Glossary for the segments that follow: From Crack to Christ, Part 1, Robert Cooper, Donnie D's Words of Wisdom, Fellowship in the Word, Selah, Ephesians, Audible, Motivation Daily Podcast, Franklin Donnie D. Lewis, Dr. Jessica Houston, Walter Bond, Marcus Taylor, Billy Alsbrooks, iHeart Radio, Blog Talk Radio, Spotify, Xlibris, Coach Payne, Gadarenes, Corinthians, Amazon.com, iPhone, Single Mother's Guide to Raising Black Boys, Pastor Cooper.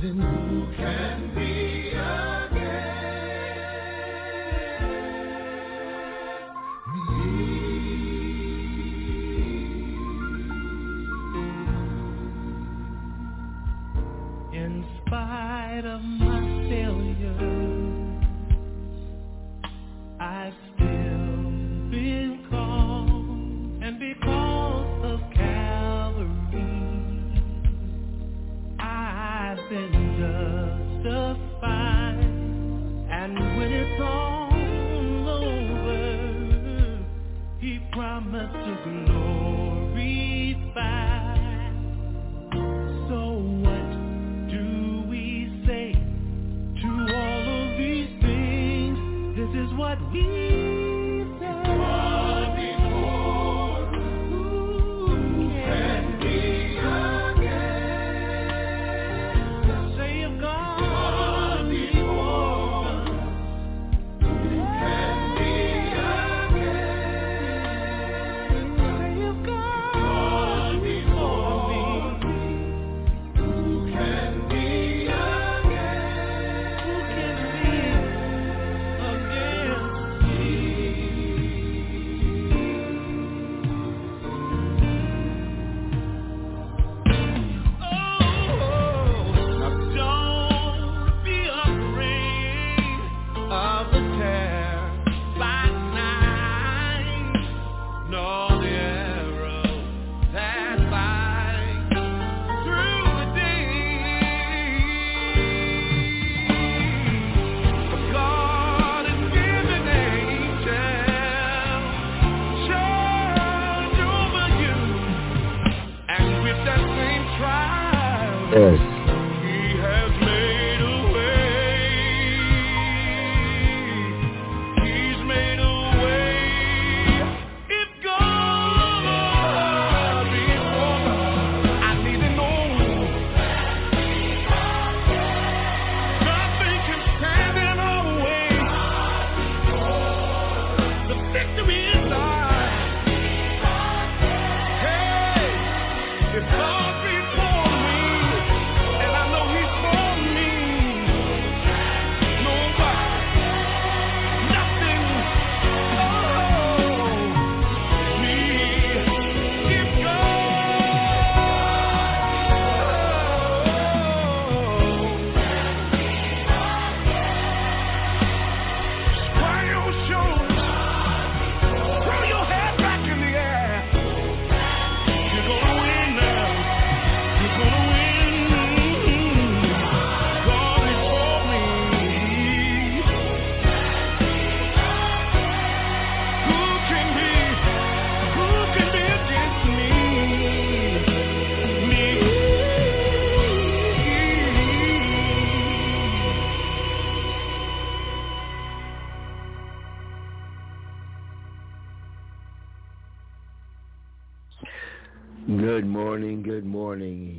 Good morning.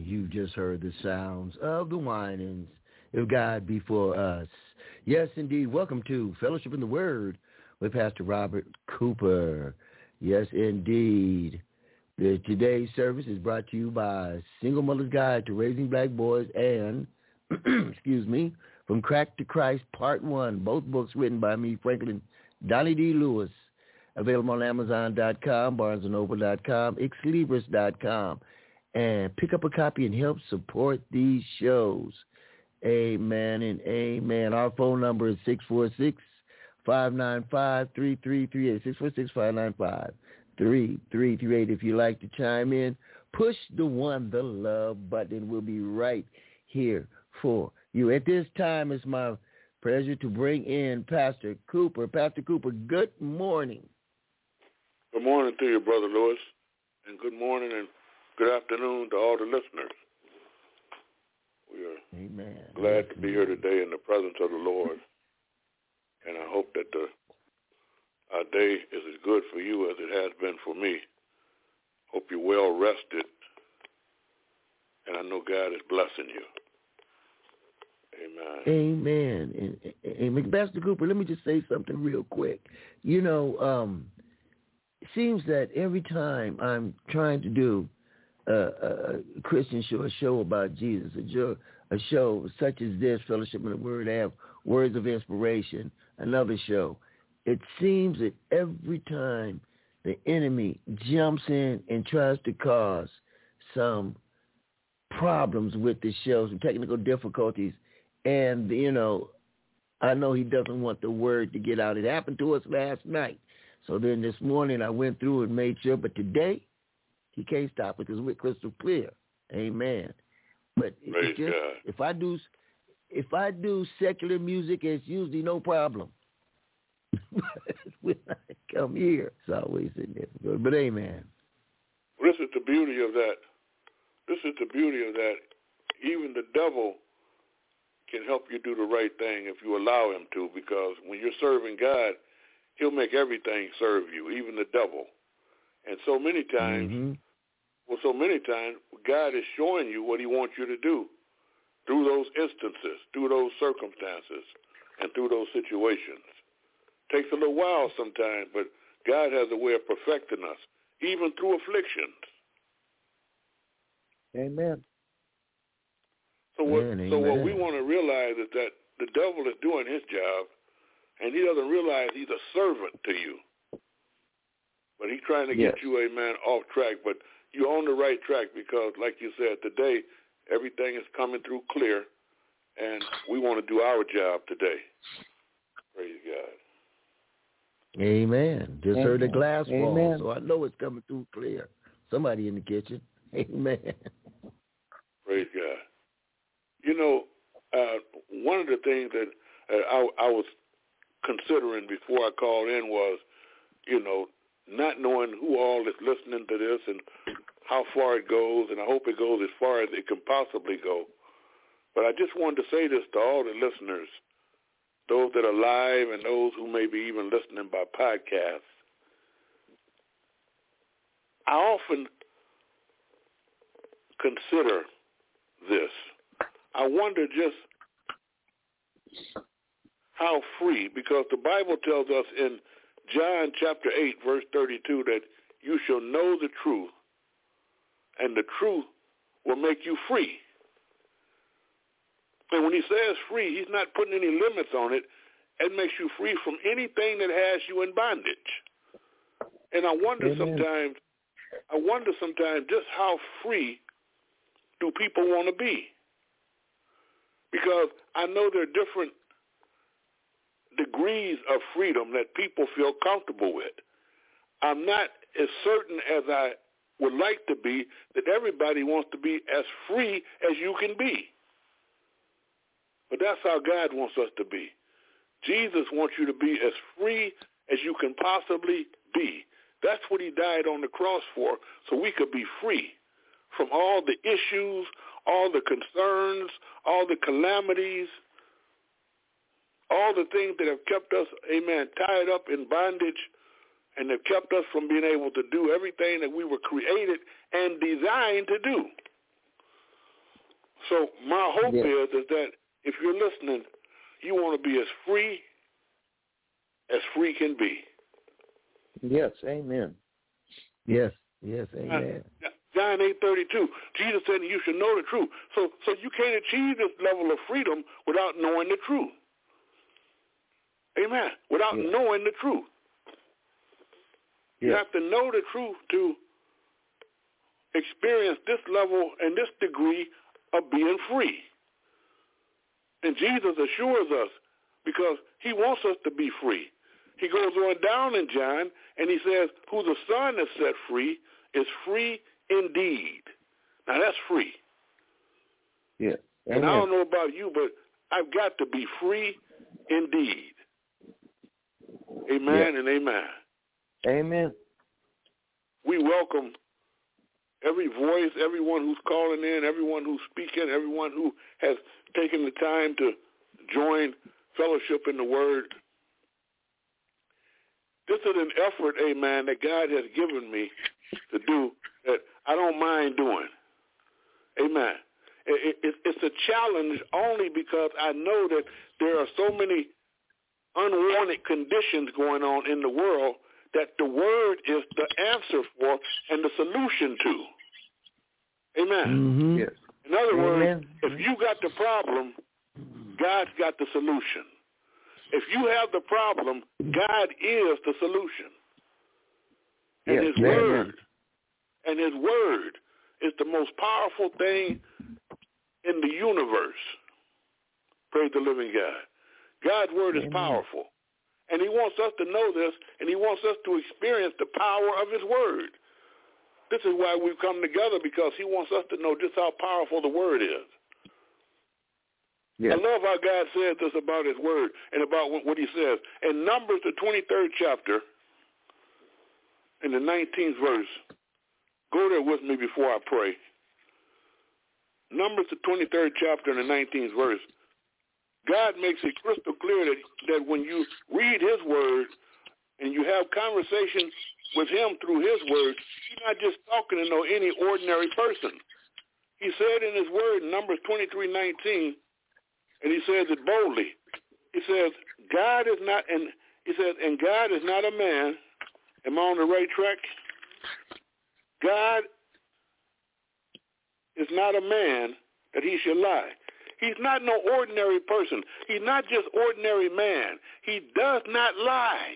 You just heard the sounds of the whinings. If God be for us. Yes, indeed. Welcome to Fellowship in the Word with Pastor Robert Cooper. Yes, indeed. Today's service is brought to you by Single Mother's Guide to Raising Black Boys and, excuse me, From Crack to Christ, Part 1. Both books written by me, Franklin Donnie D. Lewis. Available on Amazon.com, BarnesandNoble.com, Xlibris.com. And pick up a copy and help support these shows. Amen and amen. Our phone number is 646-595-3338. 646-595-3338. If you'd like to chime in, push the love button. We'll be right here for you. At this time, it's my pleasure to bring in Pastor Cooper. Pastor Cooper, good morning. Good morning to you, Brother Lewis, and good morning and good afternoon to all the listeners. We are glad to be here today in the presence of the Lord, and I hope that our day is as good for you as it has been for me. Hope you're well rested, and I know God is blessing you. Amen. Amen. And Pastor Cooper, let me just say something real quick. You know, it seems that every time I'm trying to do Christian show, a show about Jesus, a show such as this, Fellowship in the Word, have Words of Inspiration, another show. It seems that every time the enemy jumps in and tries to cause some problems with the show, some technical difficulties, and, you know, I know he doesn't want the word to get out. It happened to us last night. So then this morning I went through and made sure, but today he can't stop it because we're crystal clear. Amen. But it's just, if I do secular music, it's usually no problem. When I come here, it's always significant. But amen. This is the beauty of that. Even the devil can help you do the right thing if you allow him to, because when you're serving God, he'll make everything serve you, even the devil. And so many times, God is showing you what he wants you to do through those instances, through those circumstances, and through those situations. Takes a little while sometimes, but God has a way of perfecting us, even through afflictions. Amen. So what we want to realize is that the devil is doing his job, and he doesn't realize he's a servant to you. But he's trying to get you, amen, off track. But you're on the right track because, like you said, today everything is coming through clear, and we want to do our job today. Praise God. Amen. Just heard the glass fall, so I know it's coming through clear. Somebody in the kitchen. Amen. Praise God. You know, one of the things that I was considering before I called in was, you know, not knowing who all is listening to this and how far it goes, and I hope it goes as far as it can possibly go. But I just wanted to say this to all the listeners, those that are live and those who may be even listening by podcast. I often consider this. I wonder just how free, because the Bible tells us in John chapter 8, verse 32, that you shall know the truth, and the truth will make you free. And when he says free, he's not putting any limits on it. It makes you free from anything that has you in bondage. And I wonder sometimes just how free do people want to be? Because I know there are different degrees of freedom that people feel comfortable with. I'm not as certain as I would like to be that everybody wants to be as free as you can be. But that's how God wants us to be. Jesus wants you to be as free as you can possibly be. That's what he died on the cross for, so we could be free from all the issues, all the concerns, all the calamities, all the things that have kept us, amen, tied up in bondage and have kept us from being able to do everything that we were created and designed to do. So my hope is that if you're listening, you want to be as free can be. Yes, amen. Yes, amen. John 8:32, Jesus said you should know the truth. So you can't achieve this level of freedom without knowing the truth. Amen. Without knowing the truth. You have to know the truth to experience this level and this degree of being free. And Jesus assures us because he wants us to be free. He goes on down in John and he says, who the Son has set free is free indeed. Now that's free. Yeah. And I don't know about you, but I've got to be free indeed. Amen and amen. Amen. We welcome every voice, everyone who's calling in, everyone who's speaking, everyone who has taken the time to join Fellowship in the Word. This is an effort, amen, that God has given me to do that I don't mind doing. Amen. It's a challenge only because I know that there are so many unwanted conditions going on in the world that the word is the answer for and the solution to. Amen. Mm-hmm. Yes. In other words, if you got the problem, God's got the solution. If you have the problem, God is the solution. And His Word, and His Word is the most powerful thing in the universe. Praise the living God. God's Word is powerful. And He wants us to know this, and He wants us to experience the power of His Word. This is why we've come together, because He wants us to know just how powerful the Word is. Yes. I love how God says this about His Word and about what He says. In Numbers, the 23rd chapter, in the 19th verse, go there with me before I pray. Numbers, the 23rd chapter, and the 19th verse. God makes it crystal clear that when you read His Word and you have conversations with Him through His Word, you're not just talking to any ordinary person. He said in His Word, Numbers 23:19, and He says it boldly. He says, God is not a man. Am I on the right track? God is not a man that He should lie. He's not no ordinary person. He's not just ordinary man. He does not lie.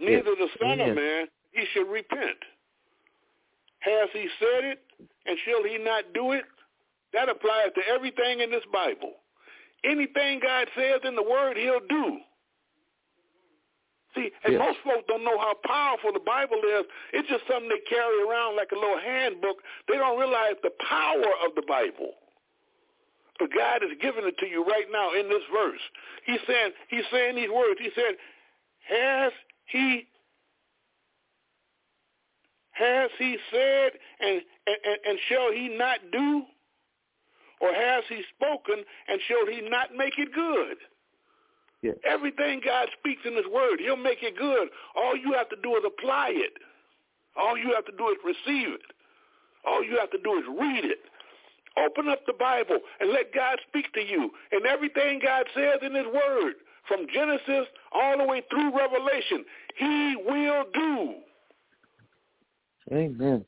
Neither the Son of Man, He should repent. Has He said it, and shall He not do it? That applies to everything in this Bible. Anything God says in the Word, He'll do. See, and most folks don't know how powerful the Bible is. It's just something they carry around like a little handbook. They don't realize the power of the Bible. But God is giving it to you right now in this verse. He's saying these words. He said, has he said and shall He not do? Or has He spoken and shall He not make it good? Yes. Everything God speaks in His Word, He'll make it good. All you have to do is apply it. All you have to do is receive it. All you have to do is read it. Open up the Bible and let God speak to you. And everything God says in His Word, from Genesis all the way through Revelation, He will do. Amen.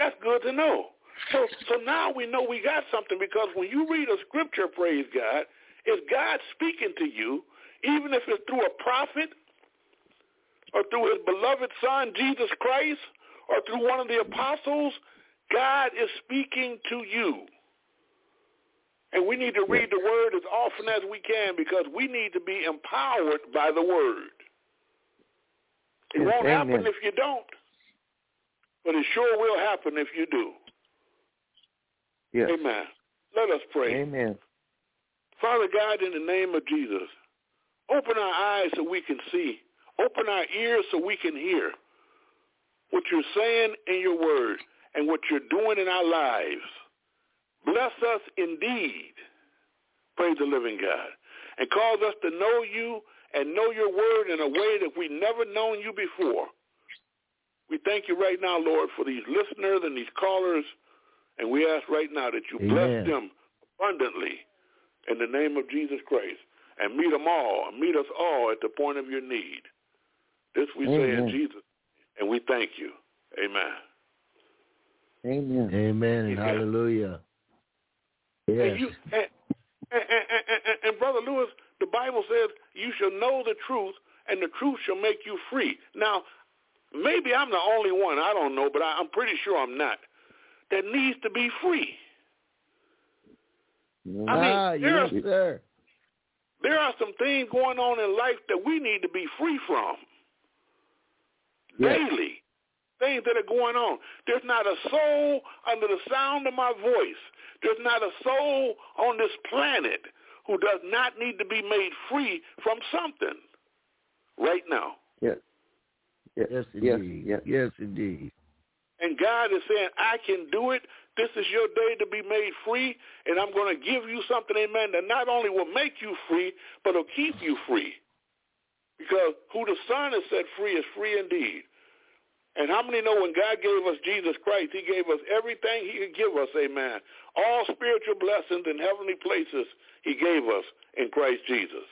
That's good to know. So now we know we got something, because when you read a scripture, praise God, is God speaking to you, even if it's through a prophet or through His beloved Son, Jesus Christ, or through one of the apostles? God is speaking to you. And we need to read the Word as often as we can, because we need to be empowered by the Word. It won't happen if you don't, but it sure will happen if you do. Yes. Amen. Let us pray. Amen. Father God, in the name of Jesus, open our eyes so we can see. Open our ears so we can hear what You're saying in Your Word and what You're doing in our lives. Bless us indeed, praise the living God, and cause us to know You and know Your Word in a way that we've never known You before. We thank You right now, Lord, for these listeners and these callers, and we ask right now that You bless them abundantly. In the name of Jesus Christ, and meet them all, and meet us all at the point of your need. This we say in Jesus, and we thank You. Amen. Amen. Amen. And hallelujah. Yes. And Brother Lewis, the Bible says, "You shall know the truth, and the truth shall make you free." Now, maybe I'm the only one. I don't know, but I'm pretty sure I'm not. That needs to be free. I mean, there are some things going on in life that we need to be free from daily, things that are going on. There's not a soul under the sound of my voice. There's not a soul on this planet who does not need to be made free from something right now. Yes, indeed. And God is saying, I can do it. This is your day to be made free, and I'm going to give you something, amen, that not only will make you free, but will keep you free. Because who the Son has set free is free indeed. And how many know when God gave us Jesus Christ, He gave us everything He could give us, amen. All spiritual blessings in heavenly places He gave us in Christ Jesus.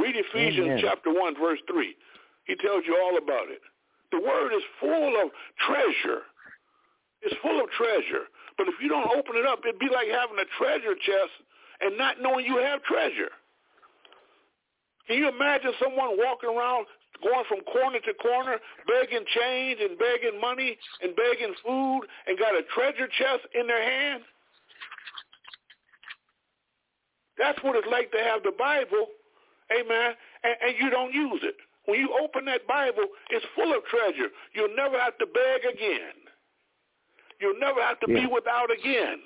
Read Ephesians chapter 1, verse 3. He tells you all about it. The Word is full of treasure. It's full of treasure. But if you don't open it up, it'd be like having a treasure chest and not knowing you have treasure. Can you imagine someone walking around going from corner to corner, begging change and begging money and begging food, and got a treasure chest in their hand? That's what it's like to have the Bible, amen, and you don't use it. When you open that Bible, it's full of treasure. You'll never have to beg again. You'll never have to be without again.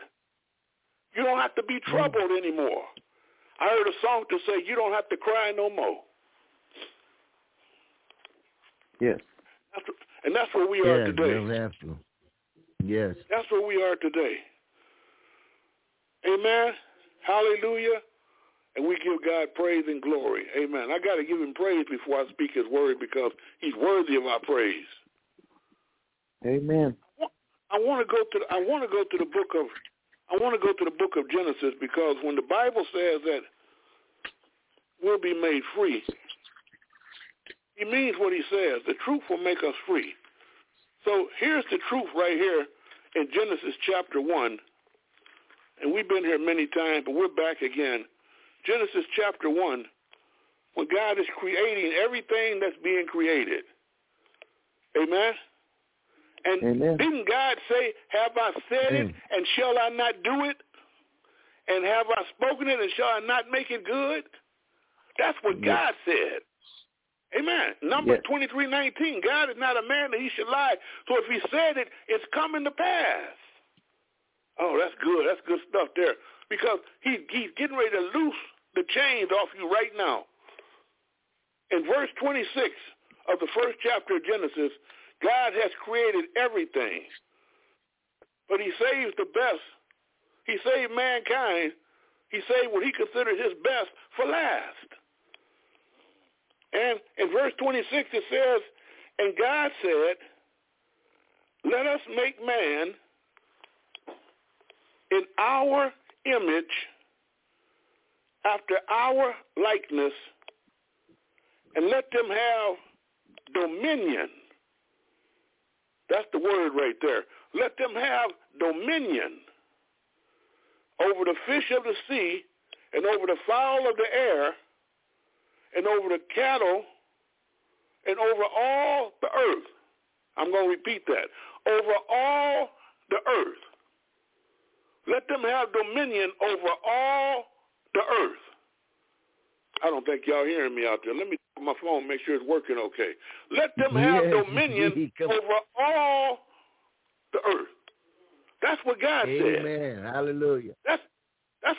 You don't have to be troubled anymore. I heard a song to say, you don't have to cry no more. Yes. And that's where we are today. You don't have to. Yes. That's where we are today. Amen. Hallelujah. And we give God praise and glory. Amen. I got to give him praise before I speak his word because he's worthy of our praise. Amen. I want to go to the book of Genesis, because when the Bible says that we'll be made free, he means what he says. The truth will make us free. So here's the truth right here in Genesis chapter 1. And we've been here many times, but we're back again. Genesis chapter 1, when God is creating everything that's being created. Amen? And didn't God say, have I said it, and shall I not do it? And have I spoken it, and shall I not make it good? That's what God said. Amen. Numbers 23:19. God is not a man that he should lie. So if he said it, it's coming to pass. Oh, that's good. That's good stuff there. Because he's getting ready to loose the chains off you right now. In verse 26 of the first chapter of Genesis, God has created everything. But he saves the best. He saved mankind. He saved what he considered his best for last. And in verse 26 it says, and God said, let us make man in our image, after our likeness, and let them have dominion. That's the word right there. Let them have dominion over the fish of the sea, and over the fowl of the air, and over the cattle, and over all the earth. I'm going to repeat that. Over all the earth. Let them have dominion over all the earth. I don't think y'all hearing me out there. Let me put my phone, make sure it's working okay. Let them have dominion over all the earth. That's what God said. Amen. Hallelujah. That's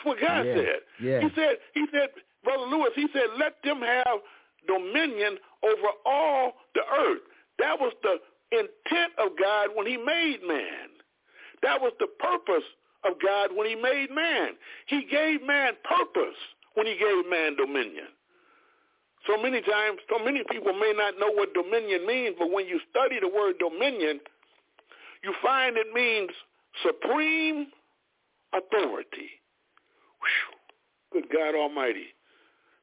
what God said. Yeah. He said, Brother Lewis, he said, let them have dominion over all the earth. That was the intent of God when he made man. That was the purpose of God when he made man. He gave man purpose when he gave man dominion. So many times, so many people may not know what dominion means, but when you study the word dominion, you find it means supreme authority. Whew. Good God Almighty.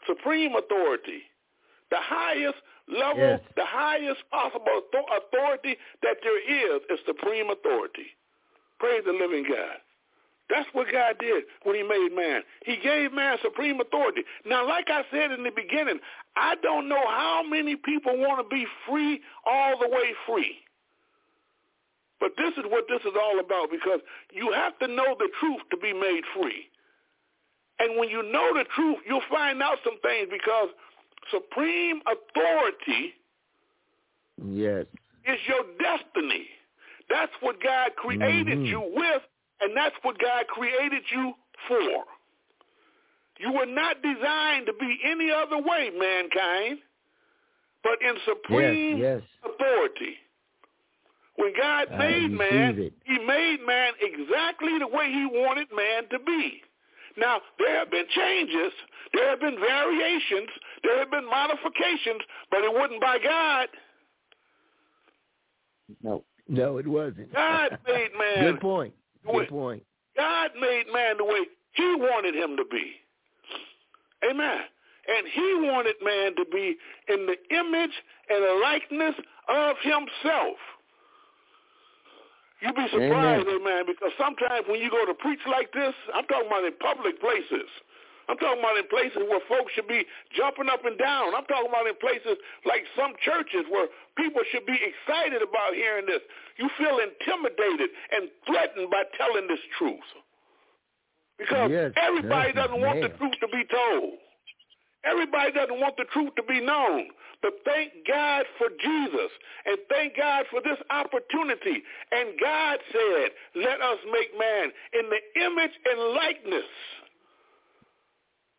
Supreme authority. The highest level, the highest possible authority that there is supreme authority. Praise the living God. That's what God did when he made man. He gave man supreme authority. Now, like I said in the beginning, I don't know how many people want to be free, all the way free. But this is what this is all about, because you have to know the truth to be made free. And when you know the truth, you'll find out some things, because supreme authority is your destiny. That's what God created you with, and that's what God created you for. You were not designed to be any other way, mankind, but in supreme authority. When God made man, he made man exactly the way he wanted man to be. Now, there have been changes, there have been variations, there have been modifications, but it wasn't by God. No, it wasn't. God made man. Good point. God made man the way he wanted him to be. Amen. And he wanted man to be in the image and the likeness of himself. You'd be surprised, amen, because sometimes when you go to preach like this, I'm talking about in public places. I'm talking about in places where folks should be jumping up and down. I'm talking about in places like some churches where people should be excited about hearing this. You feel intimidated and threatened by telling this truth because everybody doesn't want the truth to be told. Everybody doesn't want the truth to be known. But thank God for Jesus and thank God for this opportunity. And God said, let us make man in the image and likeness.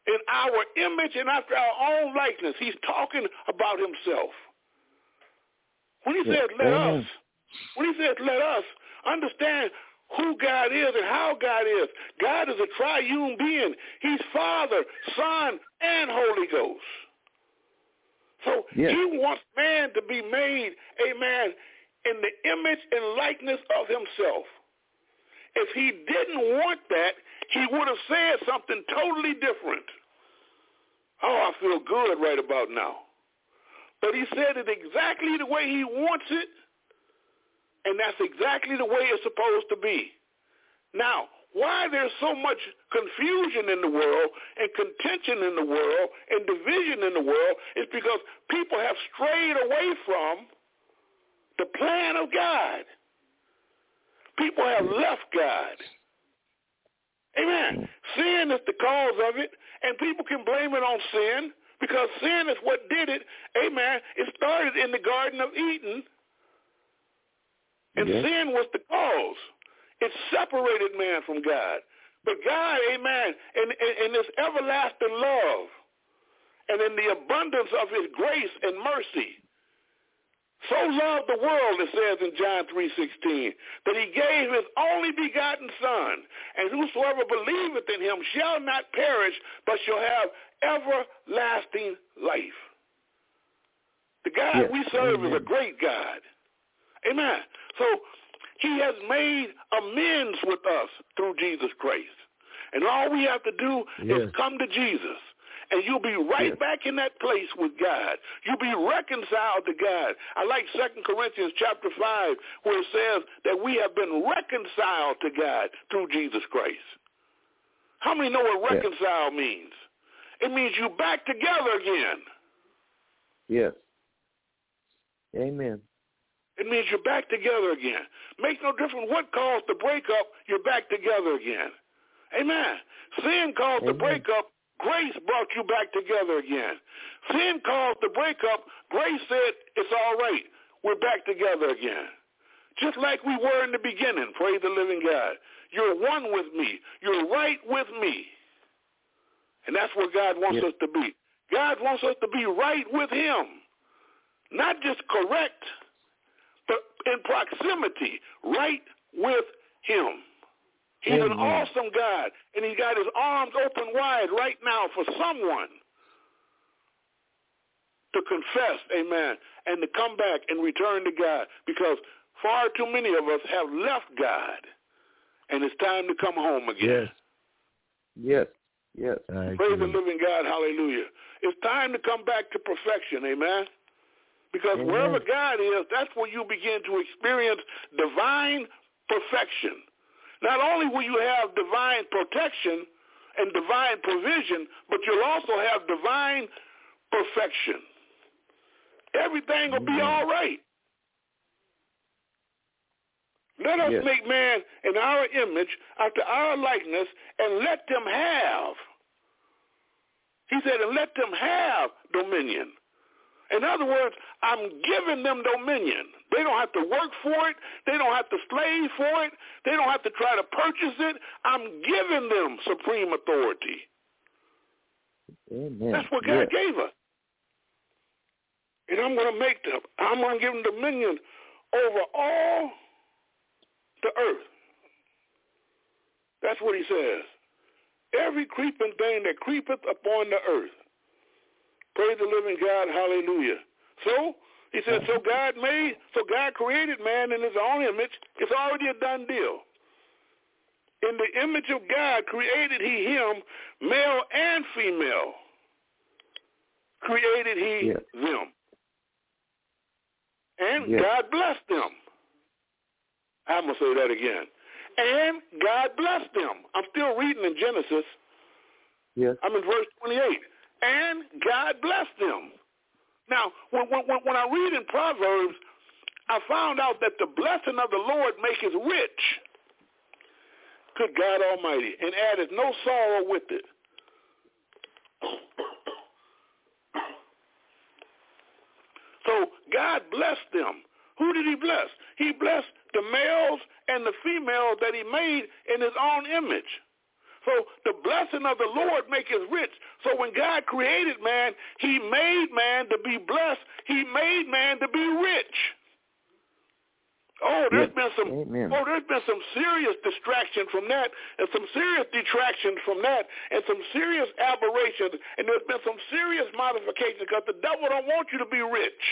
In our image and after our own likeness. He's talking about himself. When he says, let us, understand who God is and how God is. God is a triune being. He's Father, Son, and Holy Ghost. So he wants man to be made, amen, in the image and likeness of himself. If he didn't want that, he would have said something totally different. Oh, I feel good right about now. But he said it exactly the way he wants it, and that's exactly the way it's supposed to be. Now, why there's so much confusion in the world and contention in the world and division in the world is because people have strayed away from the plan of God. People have left God. Amen. Sin is the cause of it, and people can blame it on sin because sin is what did it. Amen. It started in the Garden of Eden, and sin was the cause. It separated man from God. But God, amen, in this everlasting love and in the abundance of his grace and mercy, so loved the world, it says in John 3:16, that he gave his only begotten Son, and whosoever believeth in him shall not perish, but shall have everlasting life. The God we serve is a great God. Amen. So he has made amends with us through Jesus Christ. And all we have to do is come to Jesus. And you'll be right back in that place with God. You'll be reconciled to God. I like 2 Corinthians chapter 5 where it says that we have been reconciled to God through Jesus Christ. How many know what reconcile means? It means you're back together again. Yes. Amen. It means you're back together again. Makes no difference what caused the breakup, you're back together again. Amen. Sin caused the breakup. Grace brought you back together again. Sin caused the breakup. Grace said, it's all right. We're back together again. Just like we were in the beginning, praise the living God. You're one with me. You're right with me. And that's where God wants us to be. God wants us to be right with him. Not just correct, but in proximity, right with him. He's an awesome God, and he's got his arms open wide right now for someone to confess, amen, and to come back and return to God because far too many of us have left God, and it's time to come home again. Yes, yes. Praise the living God, hallelujah. It's time to come back to perfection, amen, because wherever God is, that's where you begin to experience divine perfection. Not only will you have divine protection and divine provision, but you'll also have divine perfection. Everything will be all right. Let us make man in our image, after our likeness, and let them have. He said, and let them have dominion. In other words, I'm giving them dominion. They don't have to work for it. They don't have to slave for it. They don't have to try to purchase it. I'm giving them supreme authority. Amen. That's what God gave us. And I'm going to make them. I'm going to give them dominion over all the earth. That's what he says. Every creeping thing that creepeth upon the earth. Praise the living God, hallelujah. So, he said, God created man in his own image. It's already a done deal. In the image of God created he him, male and female. created he them. And God blessed them. I'm going to say that again. And God blessed them. I'm still reading in Genesis. Yes. I'm in verse 28. And God blessed them. Now, when I read in Proverbs, I found out that the blessing of the Lord maketh rich, good God Almighty, and addeth no sorrow with it. So God blessed them. Who did he bless? He blessed the males and the females that he made in his own image. So the blessing of the Lord maketh rich. So when God created man, he made man to be blessed. He made man to be rich. Oh, there's been some. Amen. Oh, there's been some serious distraction from that, and some serious detraction from that, and some serious aberrations, and there's been some serious modifications because the devil don't want you to be rich.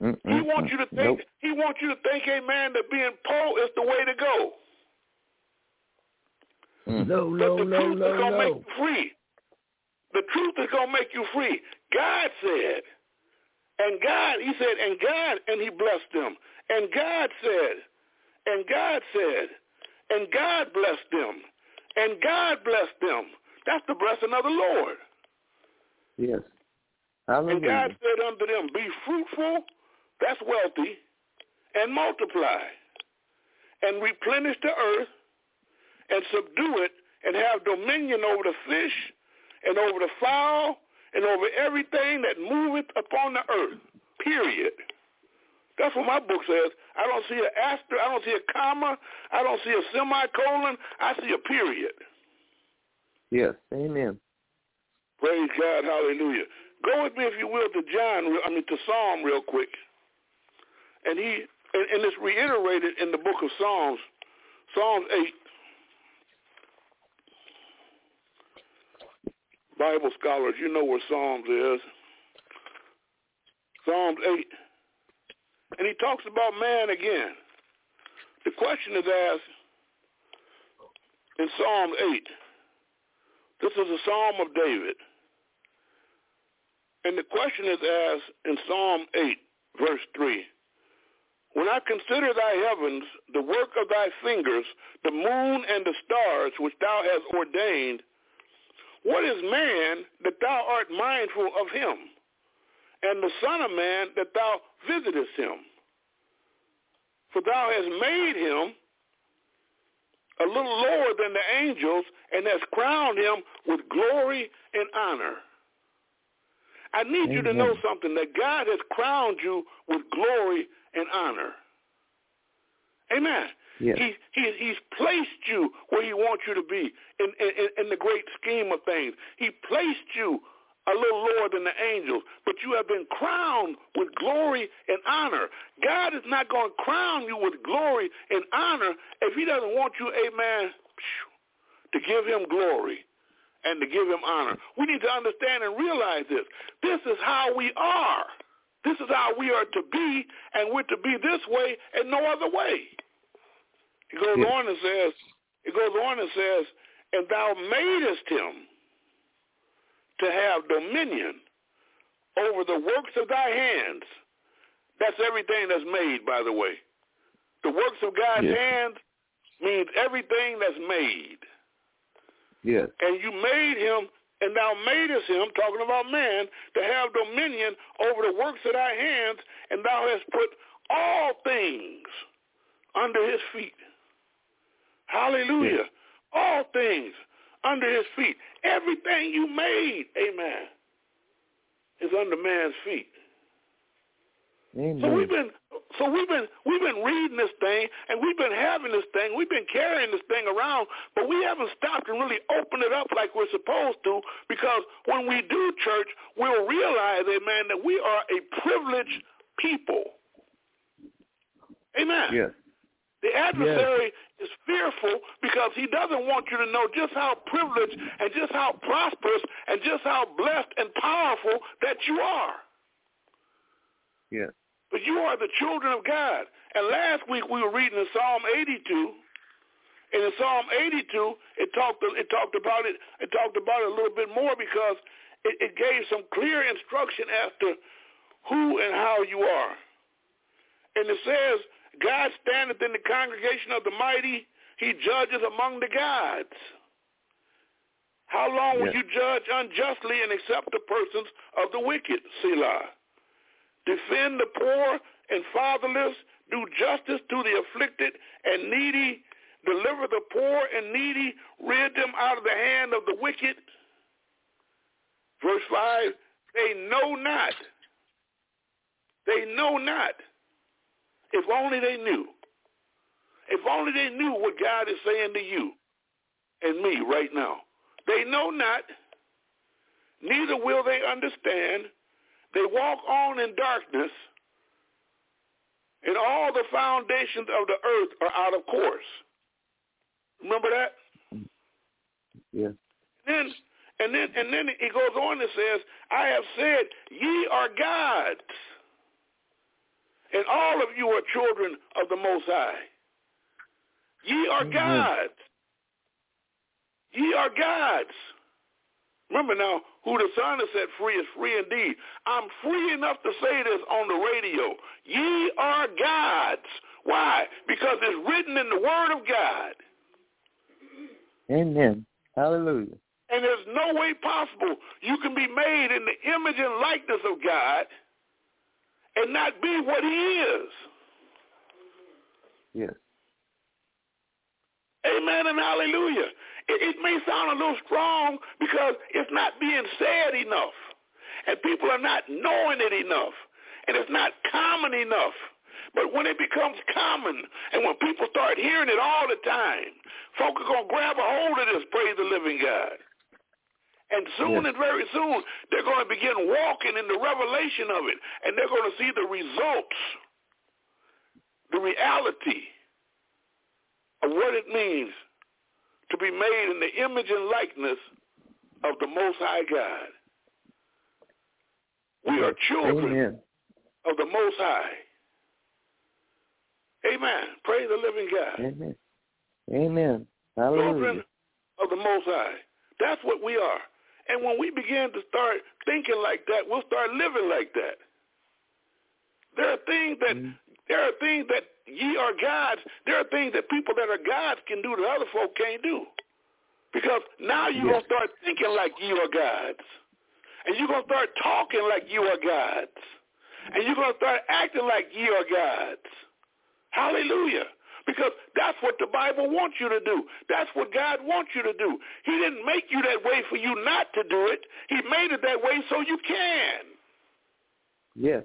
He wants you to think. Nope. He wants you to think, amen, that being poor is the way to go. The truth is gonna make you free. The truth is gonna make you free. God said. And God, he said, and God, and he blessed them. And God said, and God said, and God blessed them. And God blessed them. That's the blessing of the Lord. Yes. Hallelujah. And God said unto them, be fruitful, that's wealthy, and multiply, and replenish the earth, and subdue it, and have dominion over the fish, and over the fowl, and over everything that moveth upon the earth, period. That's what my book says. I don't see an asterisk. I don't see a comma. I don't see a semicolon. I see a period. Yes, amen. Praise God, hallelujah. Go with me, if you will, to Psalm real quick. And it's reiterated in the book of Psalms, Psalms 8. Bible scholars, you know where Psalms is. Psalms 8. And he talks about man again. The question is asked in Psalm 8. This is a Psalm of David. And the question is asked in Psalm 8, verse 3. When I consider thy heavens, the work of thy fingers, the moon and the stars which thou hast ordained, what is man that thou art mindful of him, and the son of man that thou visitest him? For thou hast made him a little lower than the angels, and hast crowned him with glory and honor. I need you to know something, that God has crowned you with glory and honor. Amen. Yes. He's placed you where he wants you to be in the great scheme of things. He placed you a little lower than the angels, but you have been crowned with glory and honor. God is not going to crown you with glory and honor if he doesn't want you, amen, to give him glory and to give him honor. We need to understand and realize this. This is how we are. This is how we are to be, and we're to be this way and no other way. It goes on and says, and thou madest him to have dominion over the works of thy hands. That's everything that's made, by the way. The works of God's hands means everything that's made. Yes. And you made him, and thou madest him, talking about man, to have dominion over the works of thy hands, and thou hast put all things under his feet. Hallelujah. Yes. All things under his feet. Everything you made, amen, is under man's feet. Amen. So we've been reading this thing, and we've been having this thing, we've been carrying this thing around, but we haven't stopped and really opened it up like we're supposed to, because when we do church, we'll realize, amen, that we are a privileged people. Amen. Yes. The adversary is fearful because he doesn't want you to know just how privileged and just how prosperous and just how blessed and powerful that you are. Yes. But you are the children of God. And last week we were reading in Psalm 82, and in Psalm 82 it talked about it a little bit more, because it gave some clear instruction as to who and how you are. And it says, God standeth in the congregation of the mighty. He judges among the gods. How long will you judge unjustly and accept the persons of the wicked? Selah. Defend the poor and fatherless. Do justice to the afflicted and needy. Deliver the poor and needy. Rid them out of the hand of the wicked. Verse 5, they know not. They know not. If only they knew. If only they knew what God is saying to you and me right now. They know not, neither will they understand. They walk on in darkness, and all the foundations of the earth are out of course. Remember that? Yeah. And then he goes on and says, I have said, ye are gods, and all of you are children of the Most High. Ye are gods. Ye are gods. Remember now, who the Son has set free is free indeed. I'm free enough to say this on the radio. Ye are gods. Why? Because it's written in the Word of God. Amen. Hallelujah. And there's no way possible you can be made in the image and likeness of God and not be what he is. Yes. Amen and hallelujah. It may sound a little strong because it's not being said enough, and people are not knowing it enough, and it's not common enough. But when it becomes common and when people start hearing it all the time, folk are going to grab a hold of this, praise the living God. And soon and very soon, they're going to begin walking in the revelation of it, and they're going to see the results, the reality of what it means to be made in the image and likeness of the Most High God. We are children of the Most High. Amen. Praise the living God. Amen. Amen. Hallelujah. Children of the Most High. That's what we are. And when we begin to start thinking like that, we'll start living like that. There are things that ye are gods. There are things that people that are gods can do that other folk can't do. Because now you're going to start thinking like ye are gods. And you're going to start talking like you are gods. And you're going to start acting like ye are gods. Hallelujah. Because that's what the Bible wants you to do. That's what God wants you to do. He didn't make you that way for you not to do it. He made it that way so you can. Yes.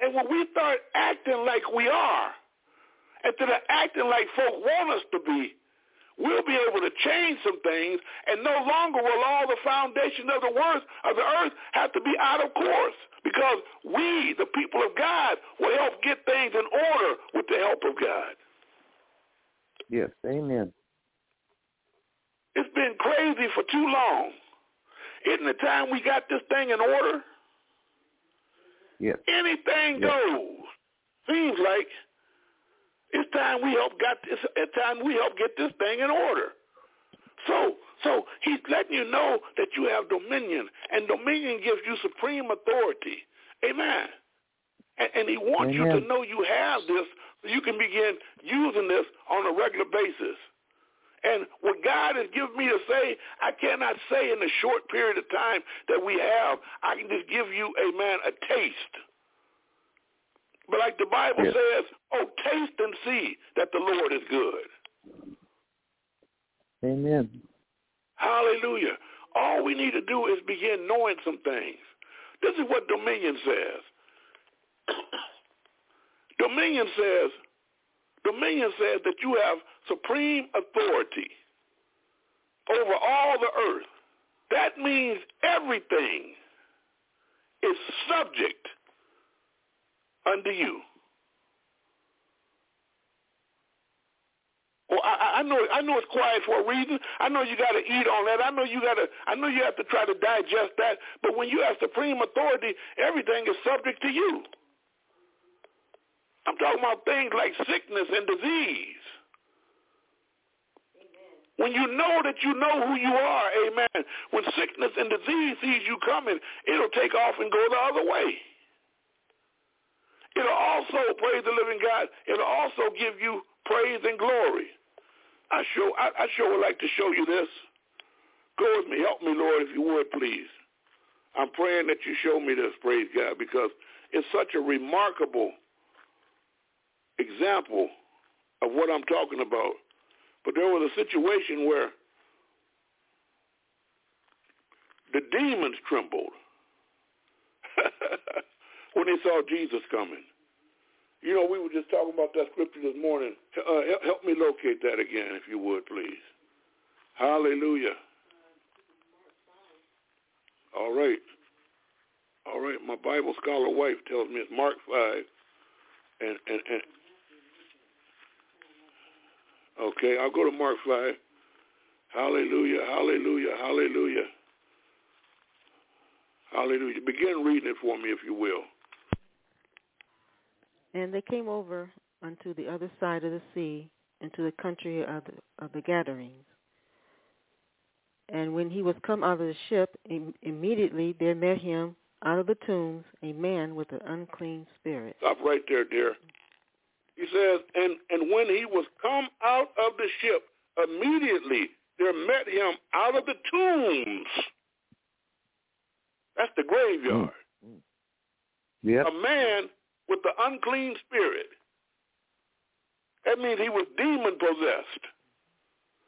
And when we start acting like we are, instead of acting like folk want us to be, we'll be able to change some things, and no longer will all the foundation of the earth have to be out of course, because we, the people of God, will help get things in order with the help of God. Yes, amen. It's been crazy for too long. Isn't it time we got this thing in order? Yes. Anything goes. Seems like it's time we help get this thing in order. So he's letting you know that you have dominion, and dominion gives you supreme authority. Amen. And he wants you to know you have this so you can begin using this on a regular basis. And what God has given me to say, I cannot say in the short period of time that we have. I can just give you, amen, a taste. But like the Bible says, oh, taste and see that the Lord is good. Amen. Hallelujah. All we need to do is begin knowing some things. This is what dominion says. Dominion says that you have supreme authority over all the earth. That means everything is subject unto you. Well, I know it's quiet for a reason. I know you got to eat on that. I know you have to try to digest that. But when you have supreme authority, everything is subject to you. I'm talking about things like sickness and disease. When you know that you know who you are, amen, when sickness and disease sees you coming, it'll take off and go the other way. It'll also, praise the living God, it'll also give you praise and glory. I sure would like to show you this. Go with me. Help me, Lord, if you would, please. I'm praying that you show me this, praise God, because it's such a remarkable example of what I'm talking about. But there was a situation where the demons trembled when they saw Jesus coming. You know, we were just talking about that scripture this morning. Help me locate that again, if you would, please. Hallelujah. All right. My Bible scholar wife tells me it's Mark 5. And okay, I'll go to Mark 5. Hallelujah. Begin reading it for me, if you will. And they came over unto the other side of the sea, into the country of the Gadarenes. And when he was come out of the ship, immediately there met him out of the tombs a man with an unclean spirit. Stop right there, dear. He says, and when he was come out of the ship, immediately there met him out of the tombs. That's the graveyard. Mm. Yep. A man with the unclean spirit. That means he was demon-possessed.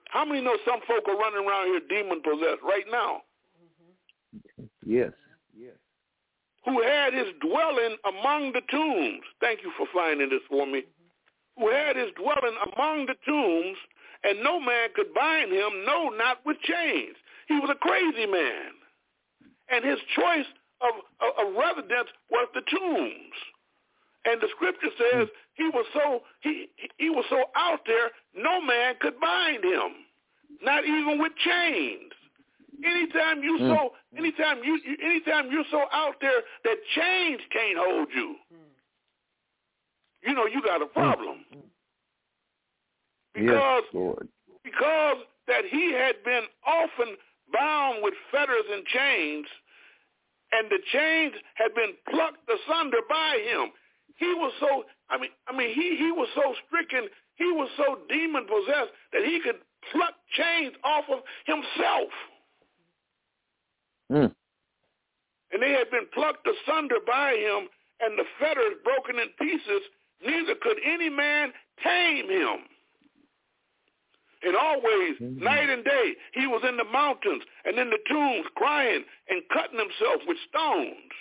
How many know some folk are running around here demon-possessed right now? Mm-hmm. Yes. Who had his dwelling among the tombs. Thank you for finding this for me. Mm-hmm. Who had his dwelling among the tombs, and no man could bind him, no, not with chains. He was a crazy man. And his choice of residence was the tombs. And the scripture says he was so out there, no man could bind him, not even with chains. Anytime you're so out there that chains can't hold you, you know you got a problem. Because yes, Lord. Because that he had been often bound with fetters and chains, and the chains had been plucked asunder by him. He was so he was so stricken, he was so demon possessed that he could pluck chains off of himself. Mm. And they had been plucked asunder by him, and the fetters broken in pieces, neither could any man tame him. And always, night and day, he was in the mountains and in the tombs crying and cutting himself with stones.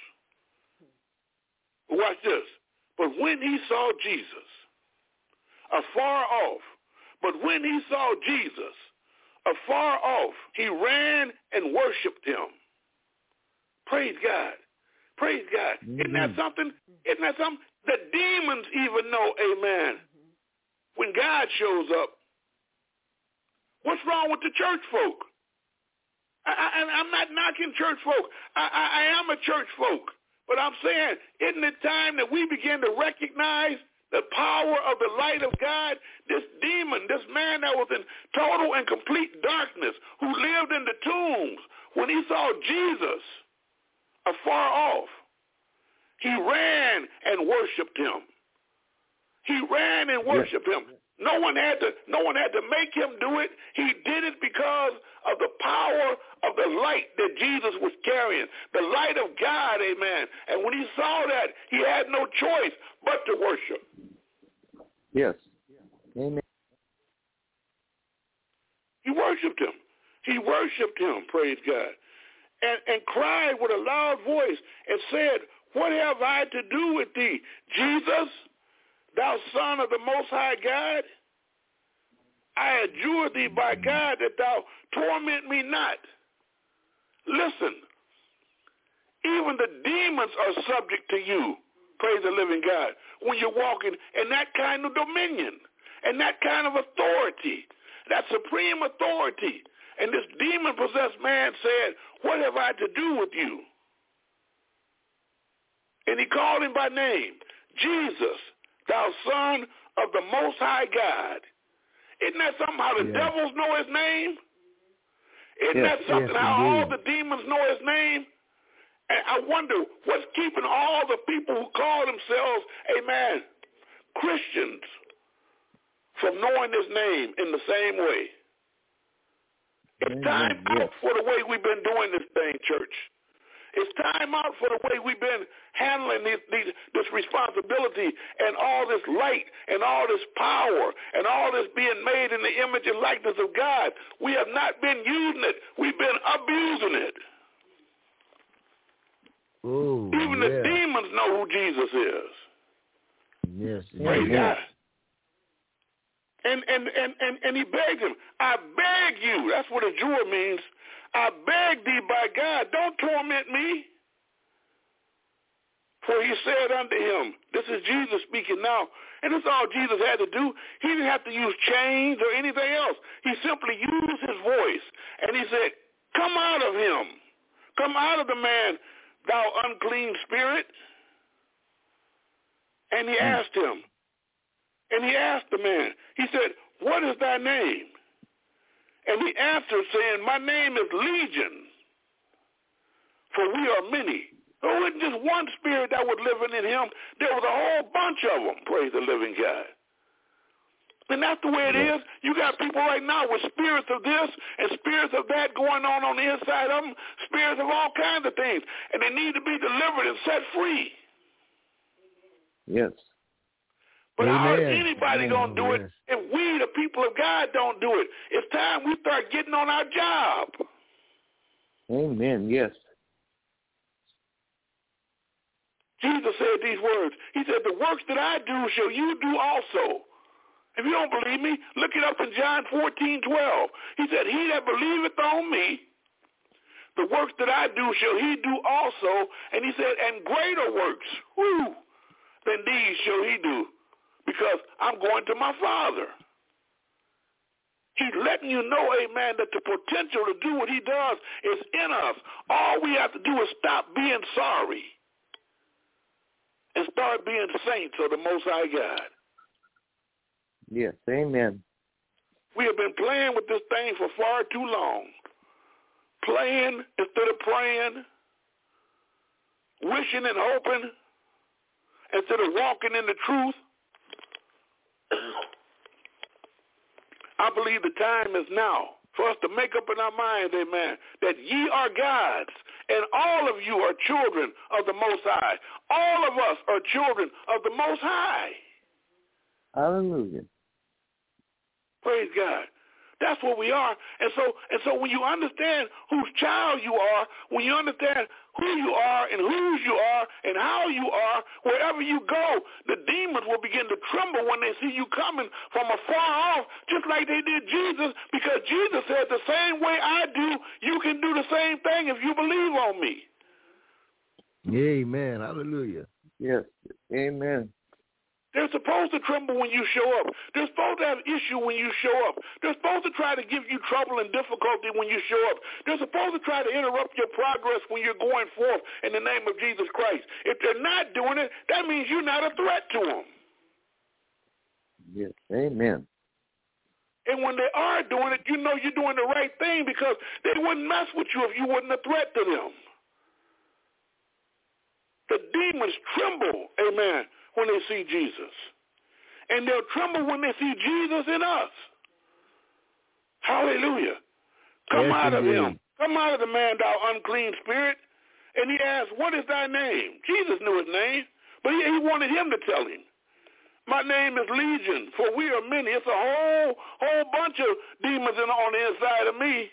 Watch this. But when he saw Jesus, afar off, he ran and worshiped him. Praise God. Mm-hmm. Isn't that something? The demons even know, amen, when God shows up. What's wrong with the church folk? I'm not knocking church folk. I am a church folk. But I'm saying, isn't it time that we begin to recognize the power of the light of God? This demon, this man that was in total and complete darkness, who lived in the tombs, when he saw Jesus afar off, he ran and worshiped him. No one had to make him do it. He did it because of the power of the light that Jesus was carrying, the light of God, amen. And when he saw that, he had no choice but to worship. Yes. Amen. He worshipped him, praise God, and cried with a loud voice and said, "What have I to do with thee, Jesus, thou Son of the Most High God? I adjure thee by God that thou torment me not." Listen, even the demons are subject to you, praise the living God, when you're walking in that kind of dominion and that kind of authority, that supreme authority. And this demon-possessed man said, "What have I to do with you?" And he called him by name, "Jesus, thou Son of the Most High God." Isn't that something how the devils know his name? Isn't that something how all the demons know his name? And I wonder what's keeping all the people who call themselves, amen, Christians from knowing his name in the same way. It's time out for the way we've been doing this thing, church. It's time out for the way we've been handling this responsibility and all this light and all this power and all this being made in the image and likeness of God. We have not been using it. We've been abusing it. Ooh, even the demons know who Jesus is. Yes, praise God. And he begged him, I beg you. That's what a Jew means. I beg thee by God, don't torment me. For he said unto him, this is Jesus speaking now, and that's all Jesus had to do. He didn't have to use chains or anything else. He simply used his voice, and he said, come out of him. Come out of the man, thou unclean spirit. And he asked him, and he asked the man, he said, what is thy name? And he answered, saying, my name is Legion, for we are many. There wasn't just one spirit that was living in him. There was a whole bunch of them, praise the living God. And that's the way it is. You got people right now with spirits of this and spirits of that going on the inside of them, spirits of all kinds of things, and they need to be delivered and set free. Yes. But how is anybody going to do it if we, the people of God, don't do it? It's time we start getting on our job. Amen, yes. Jesus said these words. He said, the works that I do shall you do also. If you don't believe me, look it up in John 14:12. He said, he that believeth on me, the works that I do shall he do also. And he said, and greater works, than these shall he do. Because I'm going to my Father. He's letting you know, amen, that the potential to do what he does is in us. All we have to do is stop being sorry and start being saints of the Most High God. Yes, amen. We have been playing with this thing for far too long. Playing instead of praying. Wishing and hoping instead of walking in the truth. I believe the time is now for us to make up in our minds, amen, that ye are gods, and all of you are children of the Most High. All of us are children of the Most High. Hallelujah. Praise God. That's what we are. And so when you understand whose child you are, when you understand who you are and whose you are and how you are, wherever you go, the demons will begin to tremble when they see you coming from afar off, just like they did Jesus, because Jesus said, the same way I do, you can do the same thing if you believe on me. Amen. Hallelujah. Yes. Amen. They're supposed to tremble when you show up. They're supposed to have issue when you show up. They're supposed to try to give you trouble and difficulty when you show up. They're supposed to try to interrupt your progress when you're going forth in the name of Jesus Christ. If they're not doing it, that means you're not a threat to them. Yes, amen. And when they are doing it, you know you're doing the right thing, because they wouldn't mess with you if you weren't a threat to them. The demons tremble, amen, when they see Jesus. And they'll tremble when they see Jesus in us. Hallelujah. Come out of him. Come out of the man, thou unclean spirit. And he asked, what is thy name? Jesus knew his name, but he wanted him to tell him. My name is Legion, for we are many. It's a whole bunch of demons on the inside of me.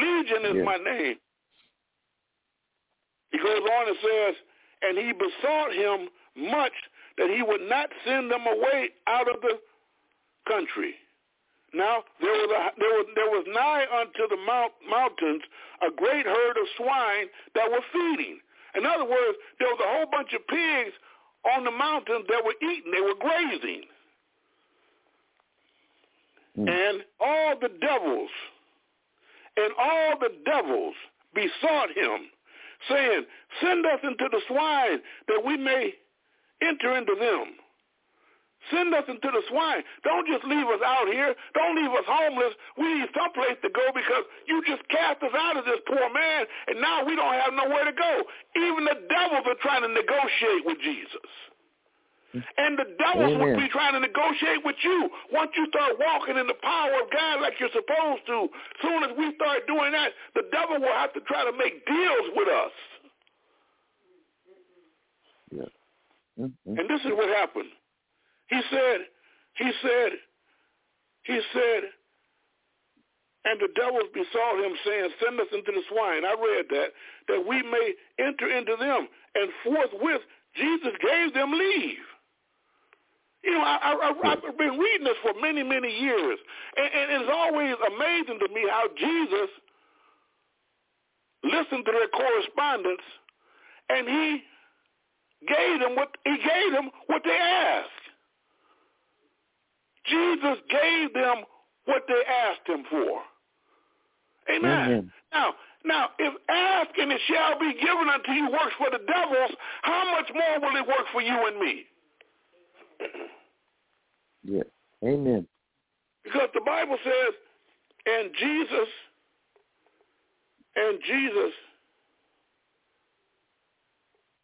Legion is my name. He goes on and says, and he besought him much that he would not send them away out of the country. Now there was nigh unto the mountains a great herd of swine that were feeding. In other words, there was a whole bunch of pigs on the mountains that were eating. They were grazing. And all the devils besought him, saying, send us into the swine that we may enter into them. Send us into the swine. Don't just leave us out here. Don't leave us homeless. We need someplace to go because you just cast us out of this poor man, and now we don't have nowhere to go. Even the devils are trying to negotiate with Jesus. And the devils will be trying to negotiate with you once you start walking in the power of God like you're supposed to. As soon as we start doing that, the devil will have to try to make deals with us. Yeah. Mm-hmm. And this is what happened. He said, and the devils besought him, saying, send us into the swine. I read that we may enter into them. And forthwith, Jesus gave them leave. You know, I've been reading this for many, many years, and it's always amazing to me how Jesus listened to their correspondence, and he gave them what they asked. Jesus gave them what they asked him for. Amen. Mm-hmm. Now, if ask and it shall be given unto you works for the devils, how much more will it work for you and me? Yeah. Amen. Because the Bible says, and Jesus,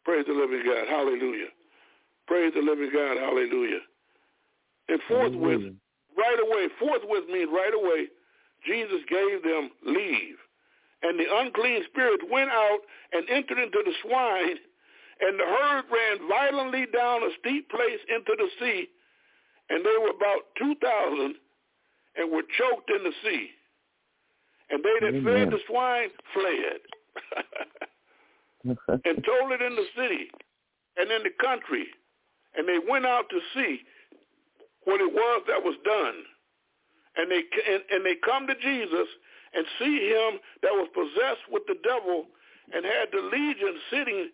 praise the living God, hallelujah. Praise the living God, hallelujah. And forthwith, right away, forthwith means right away, Jesus gave them leave. And the unclean spirits went out and entered into the swine, and the herd ran violently down a steep place into the sea, and they were about 2,000 and were choked in the sea. And they that fed the swine fled and told it in the city and in the country, and they went out to see what it was that was done. And they come to Jesus and see him that was possessed with the devil and had the legion sitting,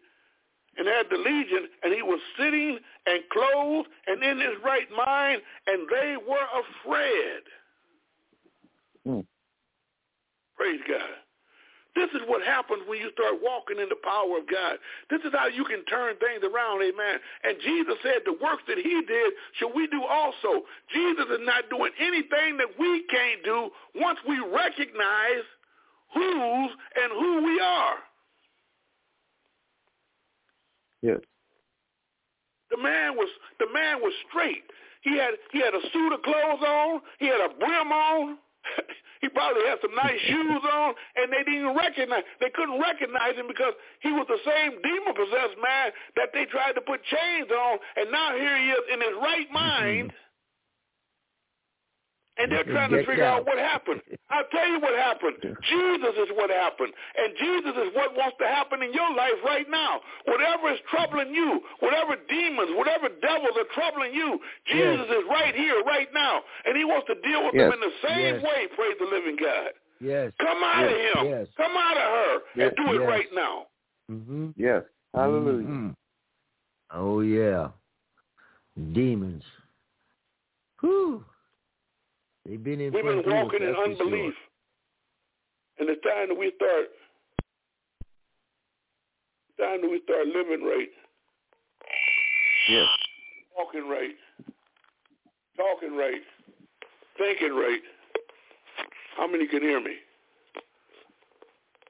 and he was sitting and clothed and in his right mind, and they were afraid. Praise God. This is what happens when you start walking in the power of God. This is how you can turn things around, amen. And Jesus said the works that he did, should we do also. Jesus is not doing anything that we can't do once we recognize whose and who we are. Yes. The man was straight. He had a suit of clothes on. He had a brim on. He probably had some nice shoes on, and they couldn't recognize him because he was the same demon-possessed man that they tried to put chains on, and now here he is in his right mind, and they're trying to figure out what happened. I'll tell you what happened. Jesus is what happened, and Jesus is what wants to happen in your life right now. Whatever is troubling you, whatever demons, whatever devils are troubling you, Jesus is right here, right now, and he wants to deal with them in the same way, praise the living God. Yes. Come out of him. Yes. Come out of her and do it right now. Mm-hmm. Yes. Hallelujah. Mm-hmm. Oh, yeah. Demons. Whew. We've been walking in unbelief. And it's time that we start living right. Yes. Walking right. Talking right. Thinking right. How many can hear me?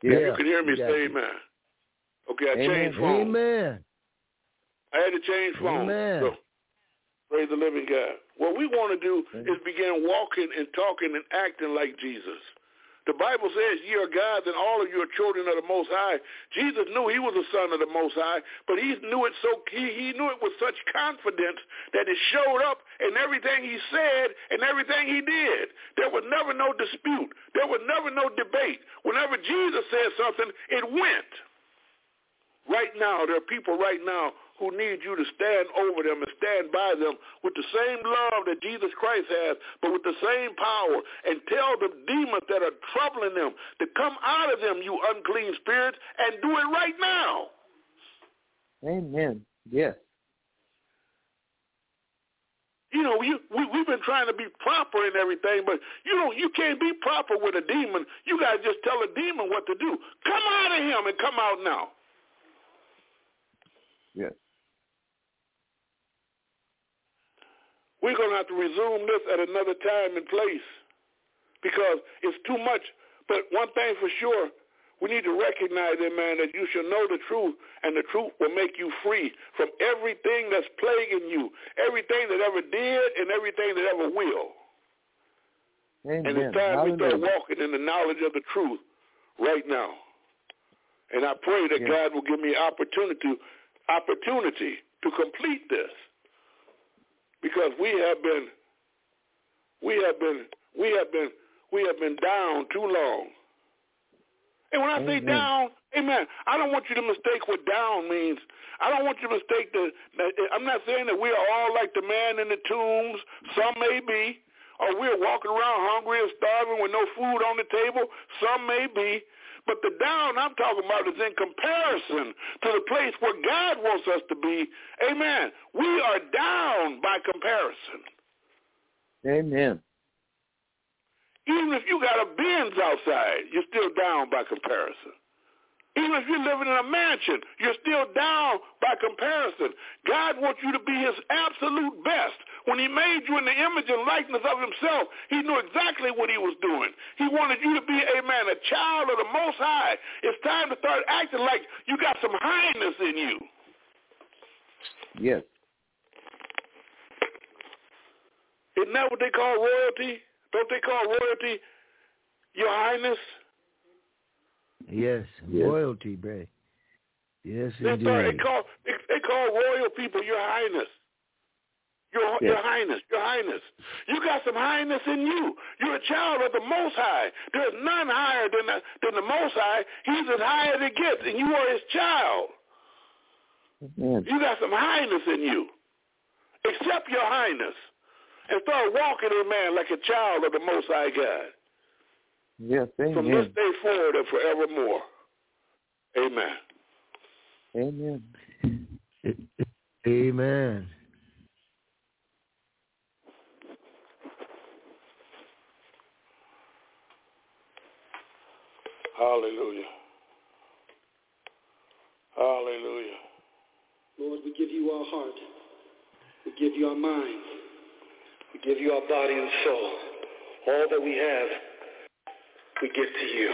Yeah. If you can hear me, say amen. Okay, I changed phone. Amen. I had to change phone. Amen. So, praise the living God. What we want to do is begin walking and talking and acting like Jesus. The Bible says, ye are gods and all of you are children of the Most High. Jesus knew he was the Son of the Most High, but he knew it with such confidence that it showed up in everything he said and everything he did. There was never no dispute. There was never no debate. Whenever Jesus said something, it went. Right now, there are people right now who need you to stand over them and stand by them with the same love that Jesus Christ has, but with the same power, and tell the demons that are troubling them to come out of them, you unclean spirits, and do it right now. Amen. Yes. You know, we've been trying to be proper and everything, but you can't be proper with a demon. You got to just tell a demon what to do. Come out of him and come out now. Yes. We're going to have to resume this at another time and place because it's too much. But one thing for sure, we need to recognize that, man, that you shall know the truth, and the truth will make you free from everything that's plaguing you, everything that ever did and everything that ever will. Amen. And it's time we start walking in the knowledge of the truth right now. And I pray that God will give me opportunity to complete this, because we have been down too long. And when I say down, amen, I don't want you to mistake what down means. I don't want you to mistake I'm not saying that we are all like the man in the tombs. Some may be. Or we're walking around hungry and starving with no food on the table. Some may be. But the down I'm talking about is in comparison to the place where God wants us to be. Amen. We are down by comparison. Amen. Even if you got a Benz outside, you're still down by comparison. Even if you're living in a mansion, you're still down by comparison. God wants you to be his absolute best. When he made you in the image and likeness of himself, he knew exactly what he was doing. He wanted you to be, amen, a child of the Most High. It's time to start acting like you got some highness in you. Yes. Isn't that what they call royalty? Don't they call royalty your highness? Yes, yes. Royalty, bro. Yes, indeed. They call royal people your highness. Your highness. You got some highness in you. You're a child of the Most High. There's none higher than the Most High. He's as high as it gets, and you are his child. Amen. You got some highness in you. Accept your highness and start walking, amen, like a child of the Most High God. Yes, amen. From this day forward and forevermore. Amen. Amen. Amen. Hallelujah. Hallelujah. Lord, we give you our heart. We give you our mind. We give you our body and soul. All that we have, we give to you.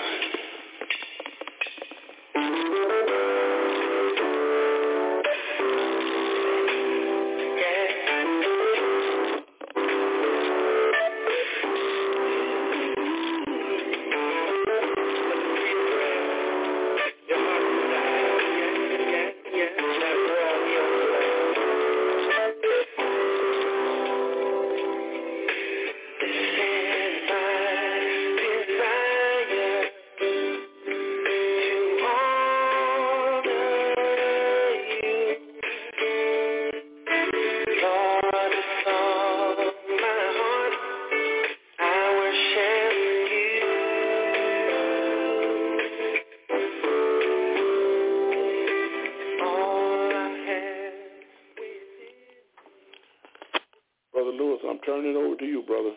Turn it over to you, brother.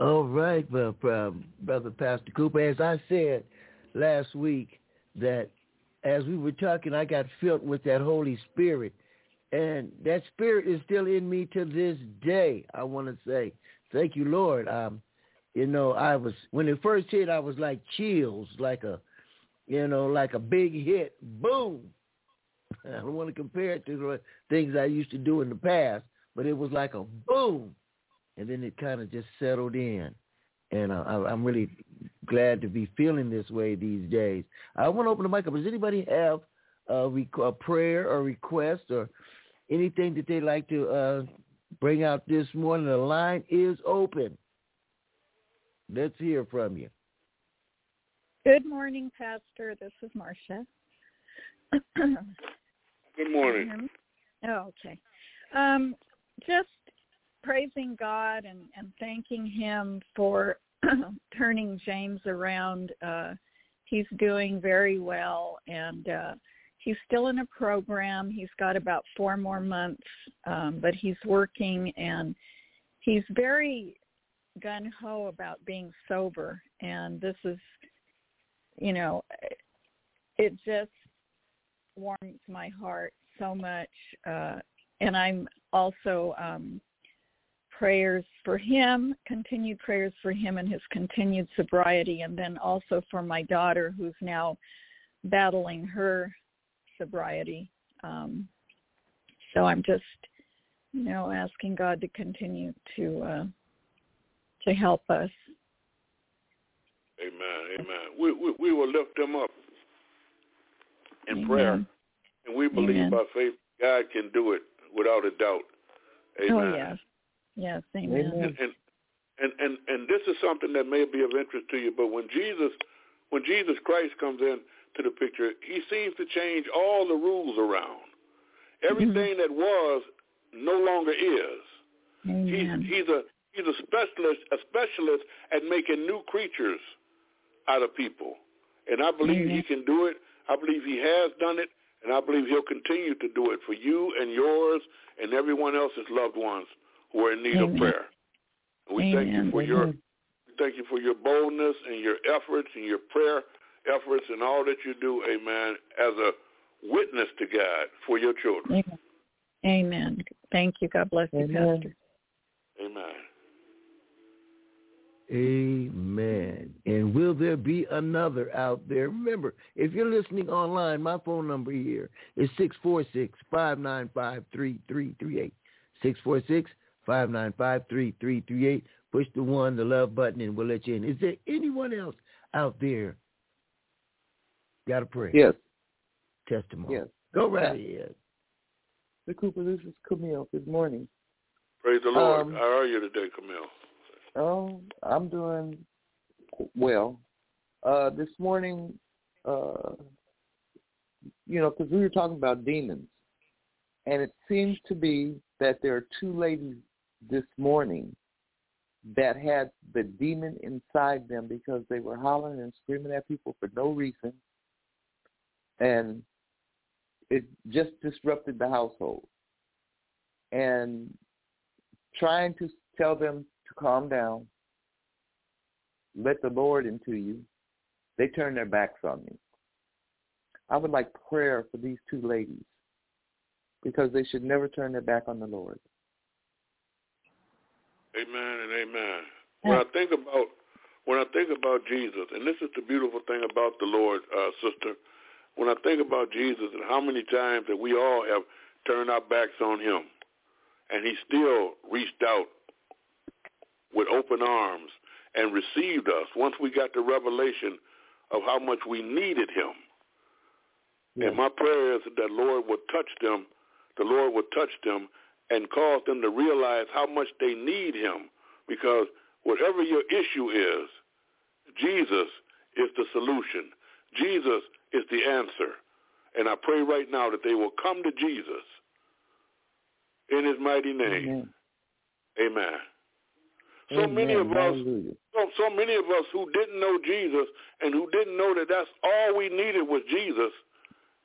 All right, well, Brother Pastor Cooper, as I said last week, that as we were talking, I got filled with that Holy Spirit, and that Spirit is still in me to this day. I want to say thank you, Lord. I was, when it first hit, I was like chills, like a big hit, boom. I don't want to compare it to the things I used to do in the past, but it was like a boom, and then it kind of just settled in, and I'm really glad to be feeling this way these days. I want to open the mic up. Does anybody have a prayer or request or anything that they'd like to bring out this morning? The line is open. Let's hear from you. Good morning, Pastor. This is Marcia. Good morning. Oh, okay. Just praising God and thanking him for turning James around. He's doing very well, and he's still in a program. He's got about 4 more months, but he's working, and he's very gung-ho about being sober. And this is, it just warms my heart so much. And I'm also prayers for him, continued prayers for him and his continued sobriety, and then also for my daughter who's now battling her sobriety. So I'm just, you know, asking God to continue to help us. Amen, amen. We will lift them up in amen. Prayer, and we believe amen. By faith God can do it without a doubt. Amen. Oh, yes. Yes, amen. And this is something that may be of interest to you, but when Jesus Christ comes in to the picture, he seems to change all the rules around. Everything mm-hmm. that was no longer is. Amen. He's a specialist at making new creatures out of people. And I believe amen. He can do it. I believe he has done it, and I believe he'll continue to do it for you and yours and everyone else's loved ones who are in need amen. Of prayer. And we amen. Thank you for your boldness and your efforts and your prayer efforts and all that you do, amen, as a witness to God for your children. Amen. Amen. Thank you. God bless you, amen. Pastor. Amen. Amen. And will there be another out there? Remember, if you're listening online, my phone number here is 646-595-3338. 646-595-3338. Push the love button, and we'll let you in. Is there anyone else out there? Got a prayer? Yes. Testimony. Yes. Go right ahead. Mr. Cooper, this is Camille. Good morning. Praise the Lord. How are you today, Camille? Oh, I'm doing well. This morning, because we were talking about demons, and it seems to be that there are two ladies this morning that had the demon inside them because they were hollering and screaming at people for no reason, and it just disrupted the household. And trying to tell them to calm down, let the Lord into you, they turned their backs on me. I would like prayer for these two ladies because they should never turn their back on the Lord. Amen and amen. When I think about Jesus, and this is the beautiful thing about the Lord, sister, when I think about Jesus and how many times that we all have turned our backs on him, and he still reached out with open arms and received us once we got the revelation of how much we needed him. Yeah. And my prayer is that the Lord would touch them and cause them to realize how much they need him, because whatever your issue is, Jesus is the solution. Jesus is the answer. And I pray right now that they will come to Jesus in his mighty name. Amen. Amen. So many of us who didn't know Jesus and who didn't know that that's all we needed was Jesus,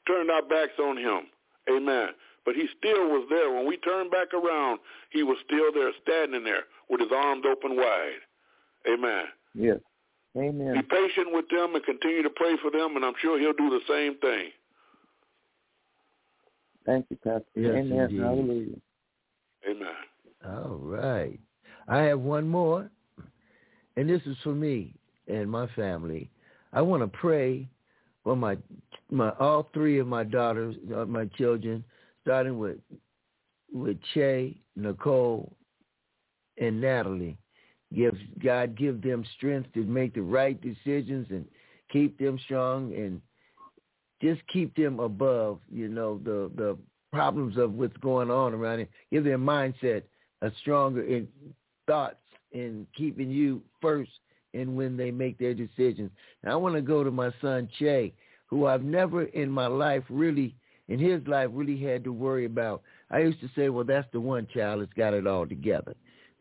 turned our backs on him. Amen. But he still was there. When we turned back around, he was still there, standing there with his arms open wide. Amen. Yes. Amen. Be patient with them and continue to pray for them, and I'm sure he'll do the same thing. Thank you, Pastor. Yes, amen. Indeed. Hallelujah. Amen. All right. I have one more, and this is for me and my family. I want to pray for my all three of my daughters, my children, starting with Che, Nicole, and Natalie. God give them strength to make the right decisions and keep them strong and just keep them above, the problems of what's going on around here. Give their mindset a stronger in thoughts and keeping you first and when they make their decisions. And I want to go to my son, Che, who I've never in his life really had to worry about. I used to say, well, that's the one child that's got it all together.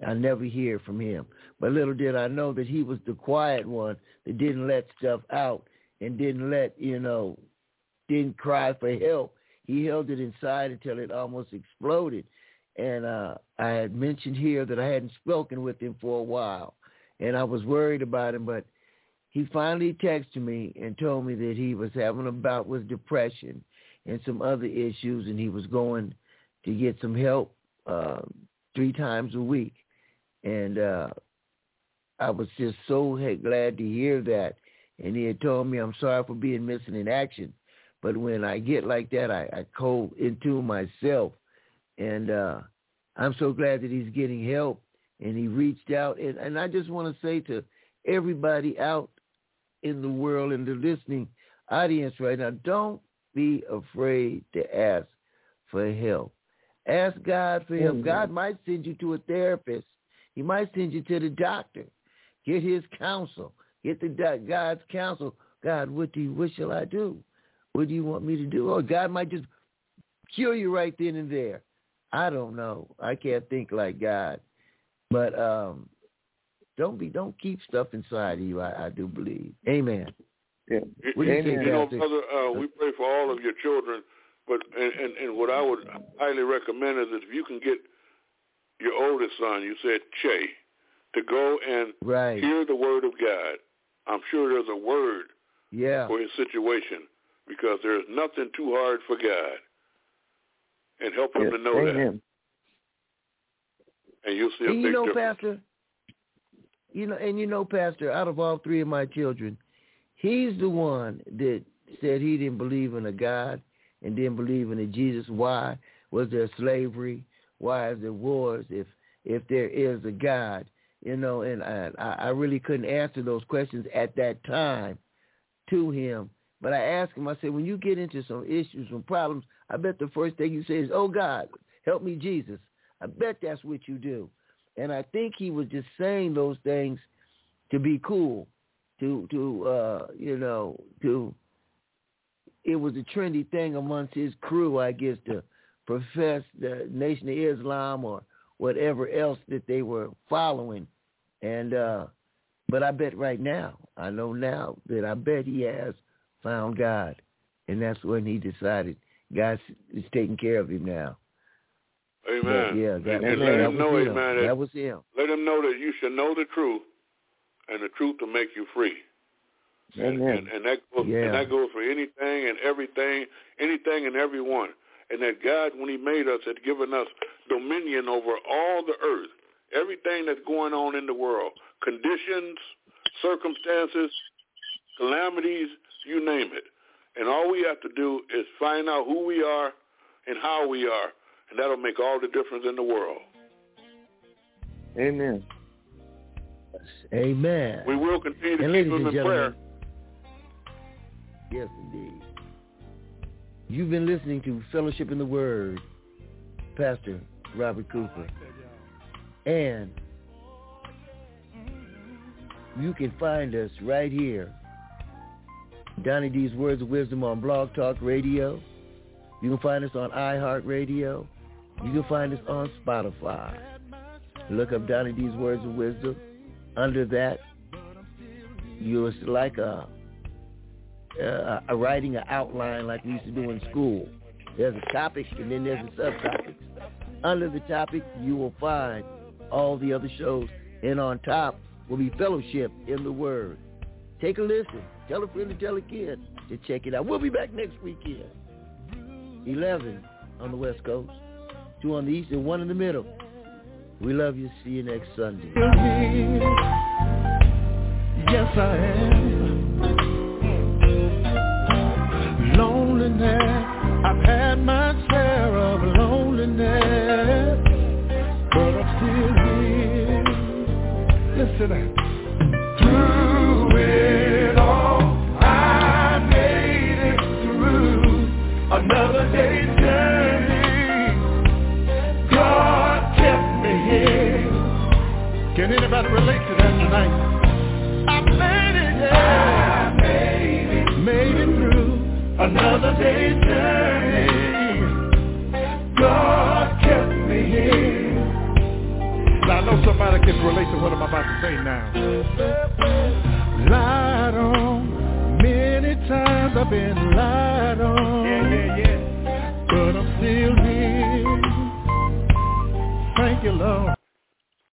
I never hear from him. But little did I know that he was the quiet one that didn't let stuff out and didn't cry for help. He held it inside until it almost exploded. And I had mentioned here that I hadn't spoken with him for a while, and I was worried about him, but he finally texted me and told me that he was having a bout with depression and some other issues, and he was going to get some help 3 times a week. And I was just so glad to hear that. And he had told me, I'm sorry for being missing in action. But when I get like that, I go into myself. And I'm so glad that he's getting help. And he reached out. And I just want to say to everybody out in the world and the listening audience right now, don't be afraid to ask for help. Ask God for help. God might send you to a therapist. He might send you to the doctor. Get his counsel. Get God's counsel. God, what shall I do? What do you want me to do? Or God might just kill you right then and there. I don't know. I can't think like God. But don't keep stuff inside of you. I do believe. Amen. Yeah. Brother, we pray for all of your children. But and what I would highly recommend is that if you can get your oldest son, you said Che, to go and hear the word of God. I'm sure there's a word for his situation, because there's nothing too hard for God. And help him to know that. And you'll see a big difference. Pastor, Pastor, out of all 3 of my children, he's the one that said he didn't believe in a God and didn't believe in a Jesus. Why was there slavery? Why is there wars if there is a God? And I really couldn't answer those questions at that time to him. But I asked him, I said, when you get into some issues, some problems, I bet the first thing you say is, oh, God, help me, Jesus. I bet that's what you do. And I think he was just saying those things to be cool, it was a trendy thing amongst his crew, I guess, to profess the Nation of Islam or whatever else that they were following. And but I bet right now, I know now that I bet he has found God. And that's when he decided God is taking care of him now. Amen. But yeah, that was him. Let him know that you should know the truth, and the truth will make you free. Amen. And that goes for anything and everything, anything and everyone. And that God, when he made us, had given us dominion over all the earth, everything that's going on in the world, conditions, circumstances, calamities, you name it. And all we have to do is find out who we are and how we are, and that'll make all the difference in the world. Amen. Amen. We will continue to keep them in prayer. Yes, indeed. You've been listening to Fellowship in the Word, Pastor Robert Cooper. And you can find us right here, Donnie D's Words of Wisdom, on Blog Talk Radio. You can find us on iHeart Radio. You can find us on Spotify. Look up Donnie D's Words of Wisdom. Under that, you're like a writing an outline like we used to do in school. There's a topic and then there's a subtopic. Under the topic, you will find all the other shows, and on top will be Fellowship in the Word. Take a listen. Tell a friend to tell a kid to check it out. We'll be back next weekend. 11 on the West Coast, 2 on the East, and 1 in the middle. We love you. See you next Sunday. Yes, I am. Loneliness. I've had my share of loneliness, but I'm still here. Listen up. Through it all, I made it through another day's journey. God kept me here. Can anybody relate to that tonight? I made it. Made it through another day's journey. God kept me here. Now, I know somebody can relate to what I'm about to say now. Lied on. Many times I've been lied on. Yeah. But I'm still here. Thank you, Lord.